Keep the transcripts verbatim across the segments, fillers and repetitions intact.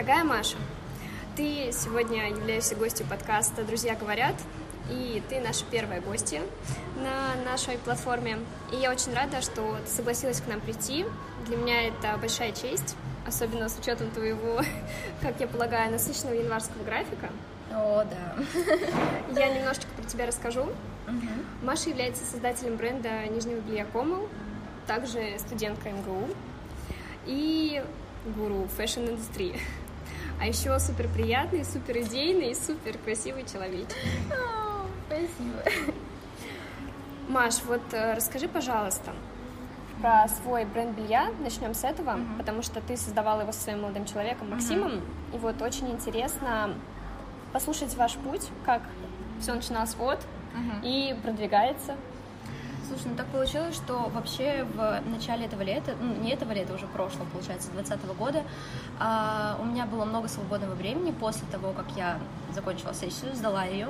Дорогая Маша, ты сегодня являешься гостью подкаста «Друзья говорят», и ты наша первая гостья на нашей платформе. И я очень рада, что ты согласилась к нам прийти. Для меня это большая честь, особенно с учетом твоего, как я полагаю, насыщенного январского графика. О, да. Я немножечко про тебя расскажу. Угу. Маша является создателем бренда нижнего белья Commal, также студентка эм гэ у и гуру фэшн-индустрии. А еще супер приятный, супер идейный и супер красивый человечек. О, спасибо. Маш, вот расскажи, пожалуйста, про свой бренд белья. Начнем с этого, угу. потому что ты создавала его со своим молодым человеком Максимом. Угу. И вот очень интересно послушать ваш путь, как все начиналось от угу. и продвигается. Слушай, ну так получилось, что вообще в начале этого лета, ну не этого лета, уже прошлого, получается, двадцатого года, у меня было много свободного времени после того, как я закончила сессию, сдала ее,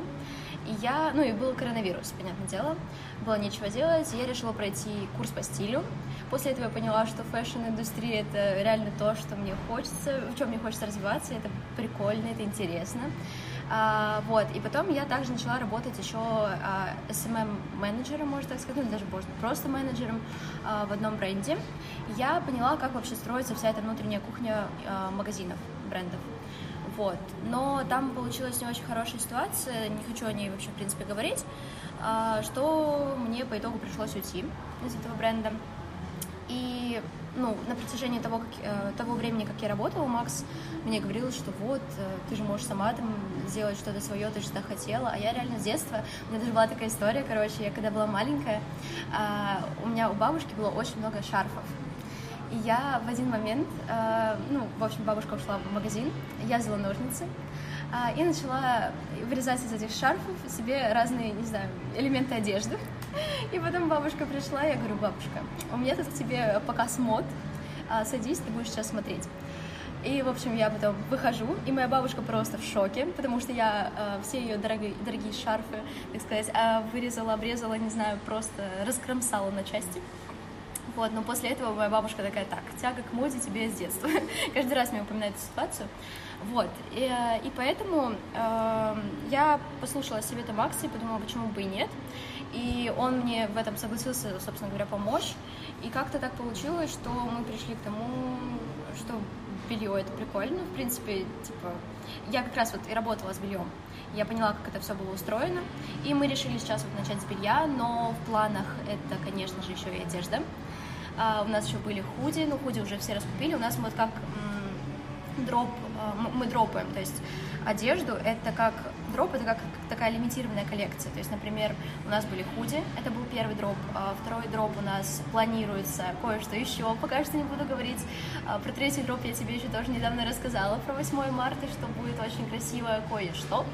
и я, ну и был коронавирус, понятное дело, было нечего делать, я решила пройти курс по стилю. После этого я поняла, что фэшн-индустрия — это реально то, что мне хочется, в чем мне хочется развиваться, это прикольно, это интересно. А, вот, и потом я также начала работать еще а, эс эм эм-менеджером, можно так сказать, ну, даже можно просто менеджером а, в одном бренде. Я поняла, как вообще строится вся эта внутренняя кухня а, магазинов, брендов. Вот. Но там получилась не очень хорошая ситуация, не хочу о ней вообще, в принципе, говорить, а, что мне по итогу пришлось уйти из этого бренда. И ну, на протяжении того, как, того времени, как я работала, Макс мне говорил, что вот, ты же можешь сама там сделать что-то свое, ты же так хотела. А я реально с детства, у меня даже была такая история, короче, я когда была маленькая, у меня у бабушки было очень много шарфов. И я в один момент, ну, в общем, бабушка ушла в магазин, я взяла ножницы и начала вырезать из этих шарфов себе разные, не знаю, элементы одежды. И потом бабушка пришла, я говорю: бабушка, у меня тут к тебе показ мод, садись, ты будешь сейчас смотреть. И, в общем, я потом выхожу, и моя бабушка просто в шоке, потому что я э, все ее дорогие, дорогие шарфы, так сказать, вырезала, обрезала, не знаю, просто раскромсала на части. Вот, но после этого моя бабушка такая: так, тяга к моде тебе с детства. Каждый раз мне упоминает эту ситуацию. Вот, и, и поэтому э, я послушала совета Макса и подумала, почему бы и нет. И он мне в этом согласился, собственно говоря, помочь. И как-то так получилось, что мы пришли к тому, что белье — это прикольно. В принципе, типа, я как раз вот и работала с бельем. Я поняла, как это все было устроено. И мы решили сейчас вот начать с белья, но в планах это, конечно же, еще и одежда. А у нас еще были худи, но худи уже все раскупили. У нас вот как м- дроп, м- мы дропаем, то есть одежду, это как дроп, это как такая лимитированная коллекция. То есть, например, у нас были худи, это был первый дроп, второй дроп у нас планируется кое-что еще, пока что не буду говорить. Про третий дроп я тебе еще тоже недавно рассказала, про восьмое марта, что будет очень красиво кое-что.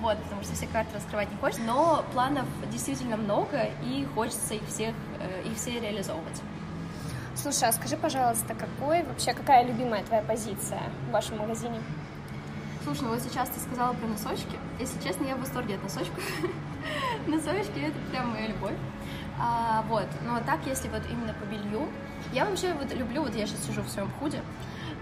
Вот, потому что все карты раскрывать не хочется, но планов действительно много, и хочется их всех, их все реализовывать. Слушай, а скажи, пожалуйста, какой вообще, какая любимая твоя позиция в вашем магазине? Слушай, ну вот сейчас ты сказала про носочки. Если честно, я в восторге от носочков. Носочки — это прям моя любовь. А, вот, но так, если вот именно по белью, я вообще вот люблю, вот я сейчас сижу в своем худи,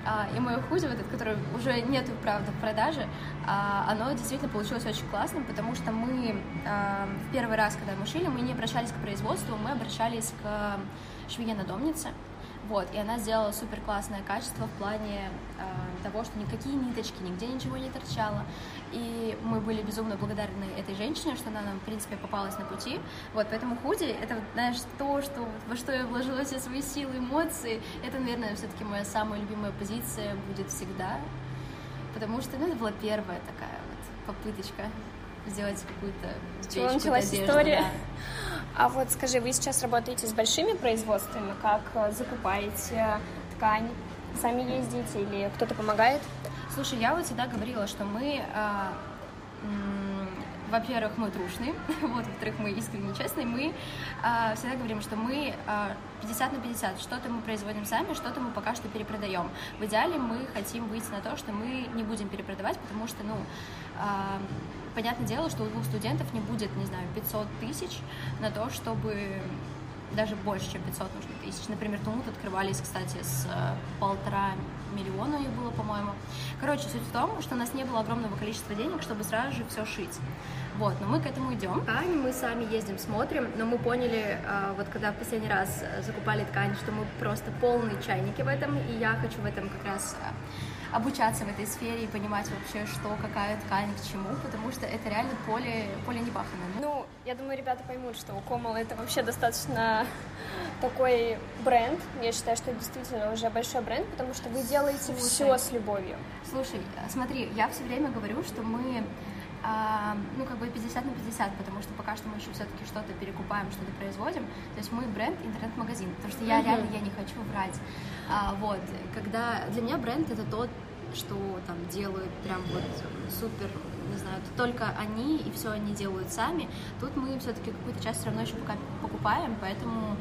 а, и мое худи, вот это, которое уже нету, правда, в продаже, а, оно действительно получилось очень классным, потому что мы а, в первый раз, когда мы шили, мы не обращались к производству, мы обращались к швее-надомнице. Вот, и она сделала супер классное качество в плане э, того, что никакие ниточки, нигде ничего не торчало. И мы были безумно благодарны этой женщине, что она нам, в принципе, попалась на пути. Вот, поэтому худи — это, знаешь, то, что, во что я вложила все свои силы, эмоции. Это, наверное, все-таки моя самая любимая позиция будет всегда. Потому что, ну, это была первая такая вот попыточка сделать какую-то вещь, какую-то одежду. История. Да. А вот скажи, вы сейчас работаете с большими производствами, как закупаете ткань, сами ездите или кто-то помогает? Слушай, я вот всегда говорила, что мы, а, м, во-первых, мы трушные, вот, во-вторых, мы искренне честные, мы а, всегда говорим, что мы а, пятьдесят на пятьдесят, что-то мы производим сами, что-то мы пока что перепродаем. В идеале мы хотим выйти на то, что мы не будем перепродавать, потому что, ну, а, понятное дело, что у двух студентов не будет, не знаю, пятьсот тысяч на то, чтобы даже больше, чем пятьсот нужно тысяч. Например, Талмуд открывались, кстати, с полтора миллиона их было, по-моему. Короче, суть в том, что у нас не было огромного количества денег, чтобы сразу же все шить. Вот, но мы к этому идем. Ткань мы сами ездим, смотрим, но мы поняли, вот когда в последний раз закупали ткань, что мы просто полные чайники в этом, и я хочу в этом как раз обучаться в этой сфере и понимать вообще, что, какая ткань, к чему, потому что это реально поле, поле непаханное. Ну, я думаю, ребята поймут, что Commal это вообще достаточно такой бренд. Я считаю, что это действительно уже большой бренд, потому что вы делаете Слушай. все с любовью. Слушай, смотри, я все время говорю, что мы, а, ну, как бы пятьдесят на пятьдесят, потому что пока что мы еще все-таки что-то перекупаем, что-то производим. То есть мы бренд интернет-магазин, потому что я mm-hmm. реально я не хочу врать. А, вот, когда для меня бренд это тот, что там делают прям вот супер, не знаю, только они и все они делают сами. Тут мы все-таки какую-то часть все равно еще пока покупаем, поэтому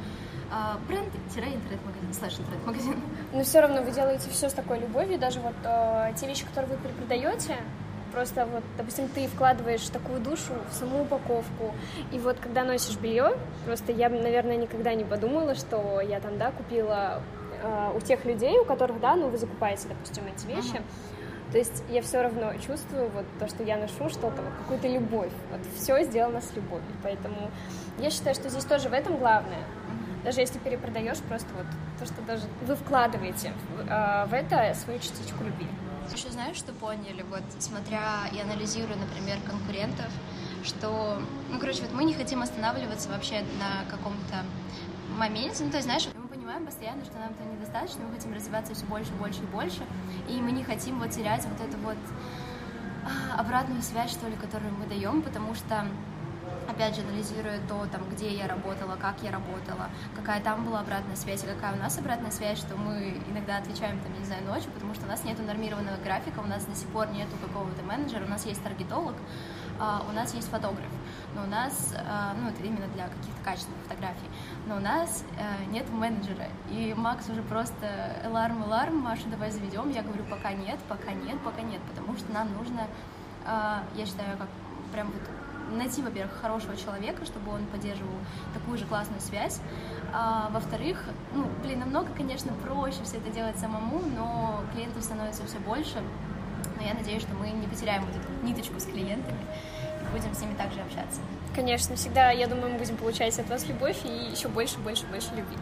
э, бренд-интернет-магазин, слэш интернет-магазин. Но все равно вы делаете все с такой любовью, даже вот э, те вещи, которые вы продаете, просто вот, допустим, ты вкладываешь такую душу в саму упаковку, и вот когда носишь белье, просто я, наверное, никогда не подумала, что я там, да, купила у тех людей, у которых, да, ну, вы закупаете, допустим, эти вещи, ага. то есть я все равно чувствую вот то, что я ношу что-то, вот какую-то любовь, вот все сделано с любовью, поэтому я считаю, что здесь тоже в этом главное, ага. даже если перепродаешь, просто вот то, что даже вы вкладываете э, в это свою частичку любви. Еще знаешь, что поняли, вот, смотря и анализируя, например, конкурентов, что, ну, короче, вот мы не хотим останавливаться вообще на каком-то моменте, ну, то есть, знаешь, понимаем постоянно, что нам этого недостаточно, мы хотим развиваться все больше, больше и больше, и мы не хотим вот терять вот эту вот обратную связь, что ли, которую мы даем, потому что, опять же, анализируя то, там, где я работала, как я работала, какая там была обратная связь, и какая у нас обратная связь, что мы иногда отвечаем, там, не знаю, ночью, потому что у нас нету нормированного графика, у нас до сих пор нету какого-то менеджера, у нас есть таргетолог, у нас есть фотограф, но у нас, ну, это именно для каких-то качественных фотографий, но у нас нет менеджера, и Макс уже просто «Эларм, эларм, Маша, давай заведем», я говорю «пока нет, пока нет, пока нет», потому что нам нужно, я считаю, как прям вот найти, во-первых, хорошего человека, чтобы он поддерживал такую же классную связь. А, во-вторых, ну, блин, намного, конечно, проще все это делать самому, но клиентов становится все больше. Но я надеюсь, что мы не потеряем вот эту ниточку с клиентами и будем с ними также общаться. Конечно, всегда, я думаю, мы будем получать от вас любовь и еще больше, больше, больше любви.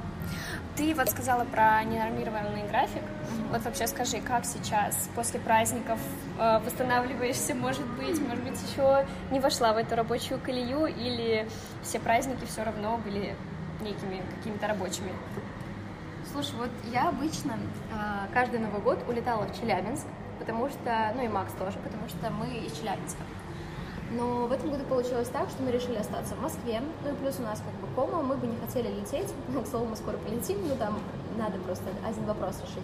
Ты вот сказала про ненормированный график. Mm-hmm. Вот вообще скажи, как сейчас после праздников э, восстанавливаешься, может быть, может быть, еще не вошла в эту рабочую колею, или все праздники все равно были некими какими-то рабочими? Слушай, вот я обычно э, каждый Новый год улетала в Челябинск, потому что, ну и Макс тоже, потому что мы из Челябинска. Но в этом году получилось так, что мы решили остаться в Москве, ну и плюс у нас как бы Commal, мы бы не хотели лететь, ну, к слову, мы скоро полетим, но там надо просто один вопрос решить.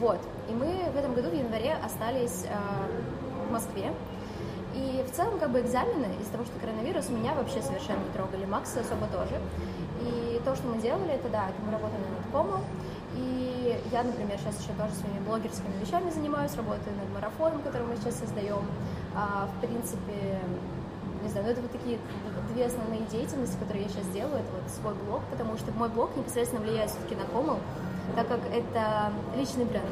Вот, и мы в этом году в январе остались э, в Москве, и в целом как бы экзамены из-за того, что коронавирус, меня вообще совершенно не трогали, Макса особо тоже, и то, что мы делали, это да, это мы работали над Commal, и я, например, сейчас еще тоже своими блогерскими вещами занимаюсь, работаю над марафоном, который мы сейчас создаем. А, в принципе, не знаю, ну это вот такие две основные деятельности, которые я сейчас делаю, это вот свой блог, потому что мой блог непосредственно влияет все-таки на Commal, так как это личный бренд.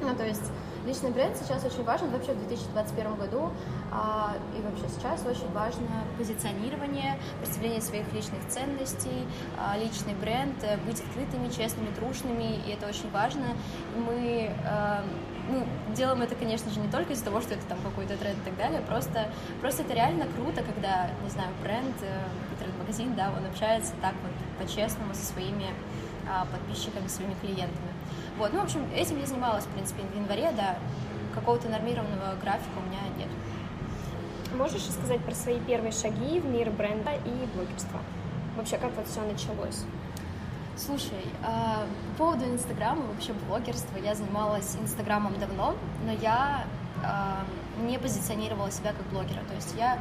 Ну, то есть личный бренд сейчас очень важен, вообще в две тысячи двадцать первом году а, и вообще сейчас очень важно позиционирование, представление своих личных ценностей, а, личный бренд, быть открытыми, честными, трушными, и это очень важно. И мы... А, Ну, делаем это, конечно же, не только из-за того, что это там какой-то тренд и так далее, просто, просто это реально круто, когда, не знаю, бренд, интернет-магазин, да, он общается так вот по-честному со своими а, подписчиками, своими клиентами. Вот, ну, в общем, этим я занималась, в принципе, в январе, да, какого-то нормированного графика у меня нет. Можешь рассказать про свои первые шаги в мир бренда и блогерства? Вообще, как вот все началось? Слушай, по поводу Инстаграма, вообще блогерства, я занималась Инстаграмом давно, но я не позиционировала себя как блогера, то есть я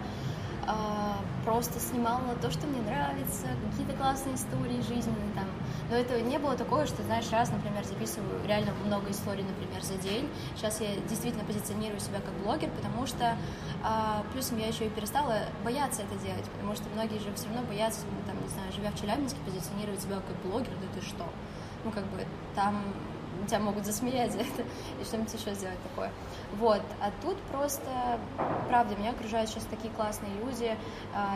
просто снимала то, что мне нравится, какие-то классные истории жизненные там. Но это не было такое, что, знаешь, раз, например, записываю реально много историй, например, за день. Сейчас я действительно позиционирую себя как блогер, потому что а, плюсом я еще и перестала бояться это делать, потому что многие же все равно боятся, ну, там, не знаю, живя в Челябинске, позиционировать себя как блогер, да ты что? Ну, как бы там тебя могут засмеять за это и что-нибудь еще сделать такое. Вот. А тут просто, правда, меня окружают сейчас такие классные люди.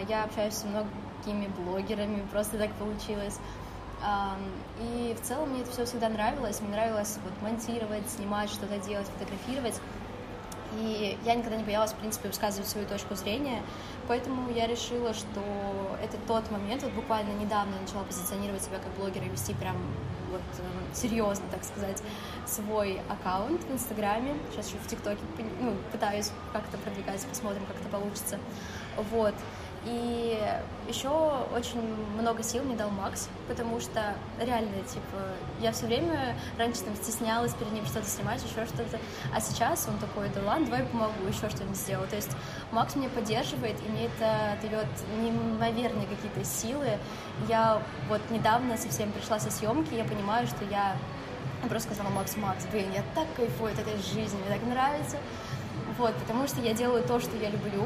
Я общаюсь со многими блогерами, просто так получилось. И в целом мне это все всегда нравилось. Мне нравилось вот монтировать, снимать, что-то делать, фотографировать. И я никогда не боялась, в принципе, высказывать свою точку зрения, поэтому я решила, что это тот момент, вот буквально недавно я начала позиционировать себя как блогер и вести прям вот серьезно, так сказать, свой аккаунт в Инстаграме, сейчас еще в ТикТоке, ну, пытаюсь как-то продвигаться, посмотрим, как это получится, вот. И еще очень много сил мне дал Макс, потому что реально, типа, я все время раньше там стеснялась перед ним что-то снимать, еще что-то, а сейчас он такой, да ладно, давай помогу, еще что-нибудь сделаю. То есть Макс меня поддерживает, и мне это дает неимоверные какие-то силы. Я вот недавно совсем пришла со съемки, я понимаю, что я, я просто сказала Максу: Макс, блин, я так кайфую от этой жизни, мне так нравится. Вот, потому что я делаю то, что я люблю,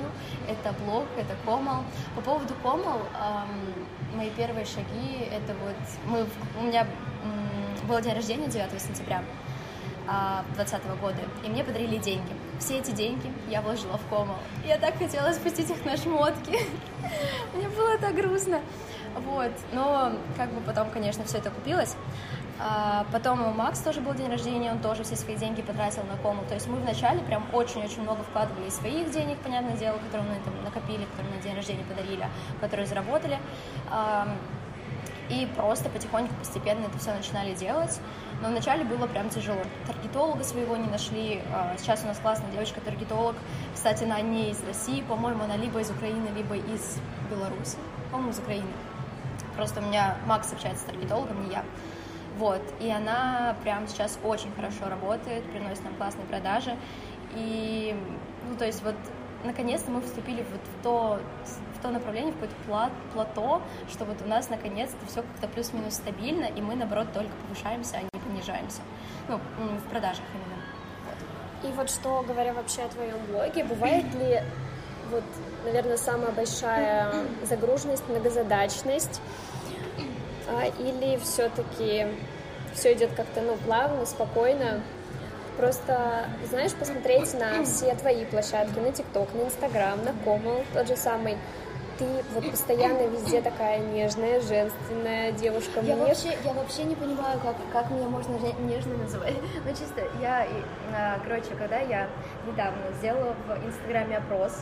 это блог, это Commal. По поводу Commal, эм, мои первые шаги, это вот, мы, у меня м, был день рождения девятого сентября двадцатого э, года, и мне подарили деньги. Все эти деньги я вложила в Commal. Я так хотела спустить их на шмотки, мне было так грустно. Вот, но как бы потом, конечно, все это купилось. Потом у Макса тоже был день рождения, он тоже все свои деньги потратил на Commal. То есть мы вначале прям очень-очень много вкладывали своих денег, понятное дело, которые мы там накопили, которые на день рождения подарили, которые заработали. И просто потихоньку, постепенно это все начинали делать. Но вначале было прям тяжело. Таргетолога своего не нашли. Сейчас у нас классная девочка-таргетолог. Кстати, она не из России, по-моему, она либо из Украины, либо из Беларуси. По-моему, из Украины. Просто у меня Макс общается с таргетологом, не я. Вот, и она прямо сейчас очень хорошо работает, приносит нам классные продажи, и, ну, то есть вот, наконец-то мы вступили вот в то, в то направление, в какое-то пла- плато, что вот у нас, наконец-то, все как-то плюс-минус стабильно, и мы, наоборот, только повышаемся, а не понижаемся, ну, в продажах именно. Вот. И вот что, говоря вообще о твоем блоге, бывает ли, вот, наверное, самая большая загруженность, многозадачность, или все-таки все идет как-то, ну, плавно, спокойно? Просто, знаешь, посмотреть на все твои площадки, на ТикТок, на Инстаграм, на Commal, тот же самый. Ты вот постоянно везде такая нежная, женственная девушка. Я, мне... вообще, я вообще не понимаю, как, как меня можно нежно называть. Ну, чисто, я, короче, когда я недавно сделала в Инстаграме опрос,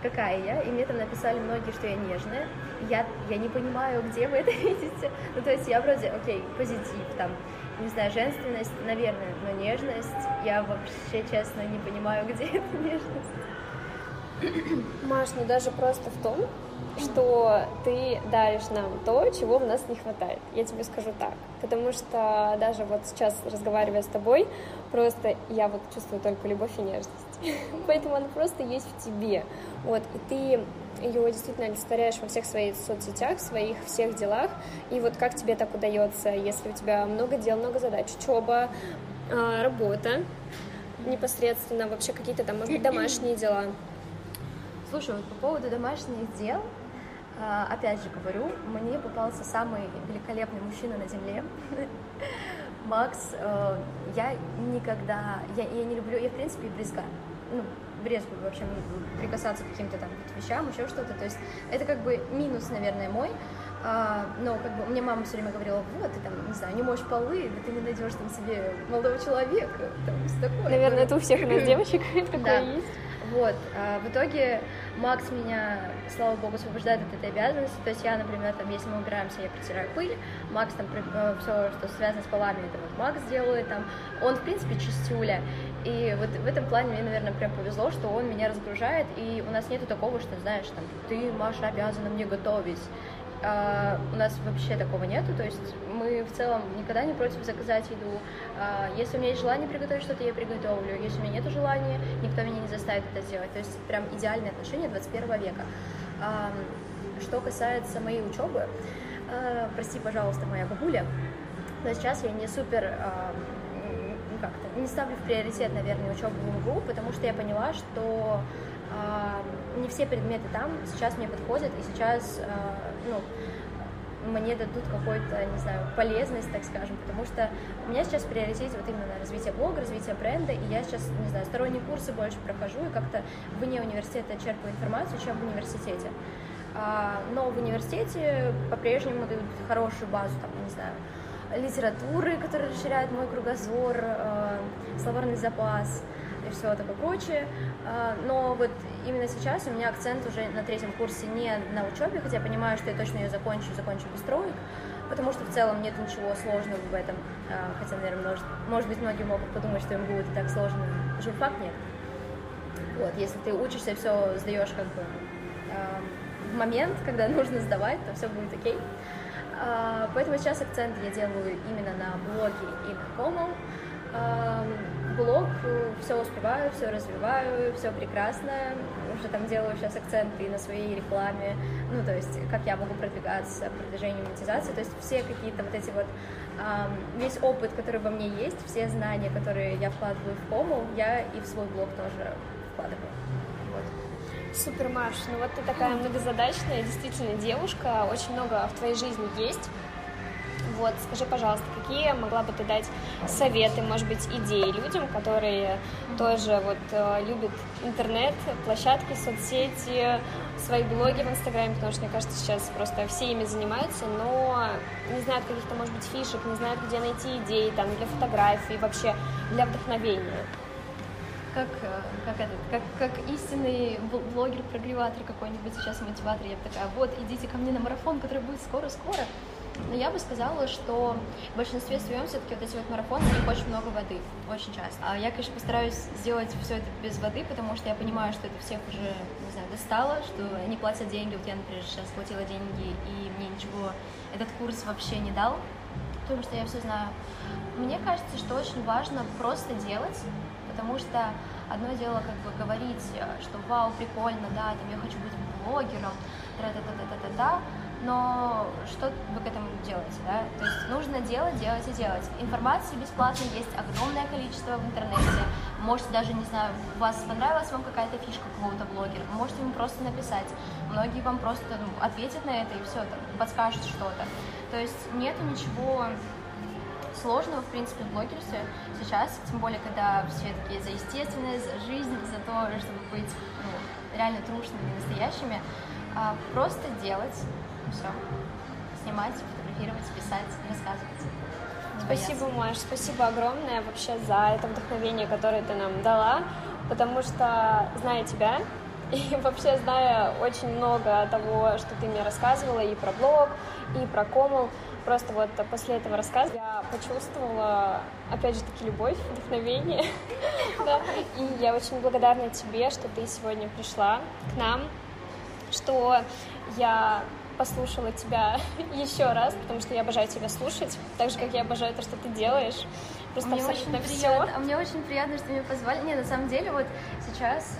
какая я, и мне там написали многие, что я нежная, я, я не понимаю, где вы это видите, ну, то есть я вроде, окей, позитив, там, не знаю, женственность, наверное, но нежность, я вообще, честно, не понимаю, где эта нежность. Маш, ну, даже просто в том, что ты даришь нам то, чего у нас не хватает, я тебе скажу так, потому что даже вот сейчас, разговаривая с тобой, просто я вот чувствую только любовь и нежность, поэтому она просто есть в тебе, вот, и ты ее действительно олицетворяешь во всех своих соцсетях, в своих всех делах, и вот как тебе так удается, если у тебя много дел, много задач, учеба, работа непосредственно, вообще какие-то там, может быть, домашние дела? Слушай, вот по поводу домашних дел, опять же говорю, мне попался самый великолепный мужчина на земле, Макс. Я никогда, я, я не люблю, я в принципе брезгаю, ну, брезгую, в общем, прикасаться к каким-то там вещам, еще что-то, то есть это как бы минус, наверное, мой. Но как бы мне мама все время говорила: вот, ты там, не знаю, не можешь полы, да ты не найдешь там себе молодого человека, там, все такое. Наверное, это у всех у нас девочек такое есть. Вот, в итоге Макс меня, слава богу, освобождает от этой обязанности, то есть я, например, там, если мы убираемся, я протираю пыль, Макс там, все, что связано с полами, это вот Макс делает, там, он, в принципе, чистюля, и вот в этом плане мне, наверное, прям повезло, что он меня разгружает, и у нас нету такого, что, знаешь, там, ты, Маша, обязана мне готовить. Uh, у нас вообще такого нету, то есть мы в целом никогда не против заказать еду. Uh, если у меня есть желание приготовить что-то, я приготовлю. Если у меня нет желания, никто меня не заставит это сделать. То есть прям идеальное отношение двадцать первого века. Что касается моей учебы, прости, пожалуйста, моя бабуля, но сейчас я не супер, ну как-то, не ставлю в приоритет, наверное, учебу в МГУ, потому что я поняла, что не все предметы там сейчас мне подходят, и сейчас, ну, мне дадут какую-то, не знаю, полезность, так скажем, потому что у меня сейчас в приоритете вот именно развитие блога, развитие бренда, и я сейчас, не знаю, сторонние курсы больше прохожу, и как-то вне университета черпаю информацию, чем в университете. Но в университете по-прежнему дают хорошую базу, там, не знаю, литературы, которая расширяет мой кругозор, словарный запас и все такое прочее. Но вот именно сейчас у меня акцент уже на третьем курсе не на учебе, хотя я понимаю, что я точно ее закончу, закончу без троек, потому что в целом нет ничего сложного в этом. Хотя, наверное, может, может быть, многие могут подумать, что им будет так сложно. Журфак нет. Вот, если ты учишься, все сдаешь как бы в момент, когда нужно сдавать, то все будет окей. Поэтому сейчас акцент я делаю именно на блоге и Commal. Блог, все успеваю, все развиваю, все прекрасно. Уже там делаю сейчас акценты на своей рекламе, ну, то есть, как я могу продвигаться, продвижение монетизации, то есть все какие-то вот эти вот, весь опыт, который во мне есть, все знания, которые я вкладываю в Commal, я и в свой блог тоже вкладываю. Супер, Маш, ну вот ты такая многозадачная, действительно девушка, очень много в твоей жизни есть. Вот, скажи, пожалуйста, какие могла бы ты дать советы, может быть, идеи людям, которые тоже вот любят интернет, площадки, соцсети, свои блоги в Инстаграме, потому что, мне кажется, сейчас просто все ими занимаются, но не знают каких-то, может быть, фишек, не знают, где найти идеи, там, для фотографий, вообще для вдохновения. Как, как, этот, как, как истинный блогер-прогреватор какой-нибудь сейчас, мотиватор, я бы такая, вот, идите ко мне на марафон, который будет скоро-скоро. Но я бы сказала, что в большинстве своем все-таки вот эти вот марафоны, у них очень много воды, очень часто. А я, конечно, постараюсь сделать все это без воды, потому что я понимаю, что это всех уже, не знаю, достало, что они платят деньги. Вот я, например, сейчас платила деньги, и мне ничего этот курс вообще не дал, потому что я все знаю. Мне кажется, что очень важно просто делать, потому что одно дело как бы говорить, что вау, прикольно, да, там я хочу быть блогером, тра-та-та-та-та-та-та, но что вы к этому делаете, да? То есть нужно делать, делать и делать. Информации бесплатной есть огромное количество в интернете. Можете даже, не знаю, у вас понравилась вам какая-то фишка какого-то блогера, можете ему просто написать. Многие вам просто, ну, ответят на это и все, там, подскажут что-то. То есть нету ничего сложного, в принципе, в блогерстве сейчас, тем более, когда все такие за естественность, за жизнь, за то, чтобы быть, ну, реально трушными, настоящими. А просто делать все. Снимать, фотографировать, писать, рассказывать. Спасибо, Маш, спасибо огромное вообще за это вдохновение, которое ты нам дала, потому что, зная тебя, и вообще зная очень много того, что ты мне рассказывала, и про блог, и про Commal, просто вот после этого рассказа я почувствовала, опять же таки, любовь, вдохновение. И я очень благодарна тебе, что ты сегодня пришла к нам, что я послушала тебя еще раз, потому что я обожаю тебя слушать, так же, как я обожаю то, что ты делаешь. Просто мне абсолютно все. А мне очень приятно, что меня позвали. Не, на самом деле, вот сейчас,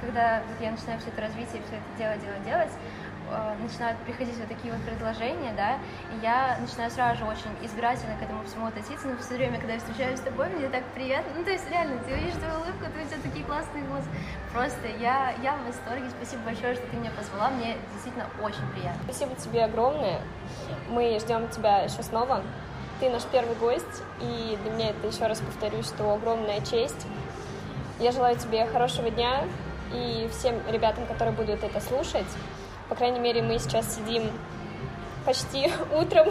когда я начинаю все это развитие, все это дело, дело, делать, начинают приходить вот такие вот предложения, да, и я начинаю сразу же очень избирательно к этому всему относиться, но все время, когда я встречаюсь с тобой, мне так приятно, ну, то есть, реально, ты увидишь твою улыбку, ты у тебя такие классные глаза, просто я, я в восторге, спасибо большое, что ты меня позвала, мне действительно очень приятно. Спасибо тебе огромное, мы ждем тебя еще снова, ты наш первый гость, и для меня это, еще раз повторюсь, что огромная честь, я желаю тебе хорошего дня, и всем ребятам, которые будут это слушать. По крайней мере, мы сейчас сидим почти утром.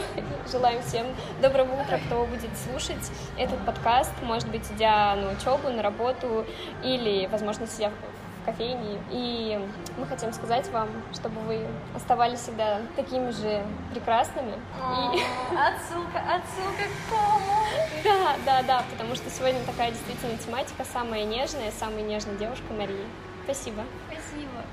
Желаем всем доброго утра, кто будет слушать этот подкаст. Может быть, идя на учебу, на работу или, возможно, сидя в кофейне. И мы хотим сказать вам, чтобы вы оставались всегда такими же прекрасными. И... Отсылка, отсылка к кому? Да, да, да, потому что сегодня такая действительно тематика. Самая нежная, самая нежная девушка Мария. Спасибо. Спасибо.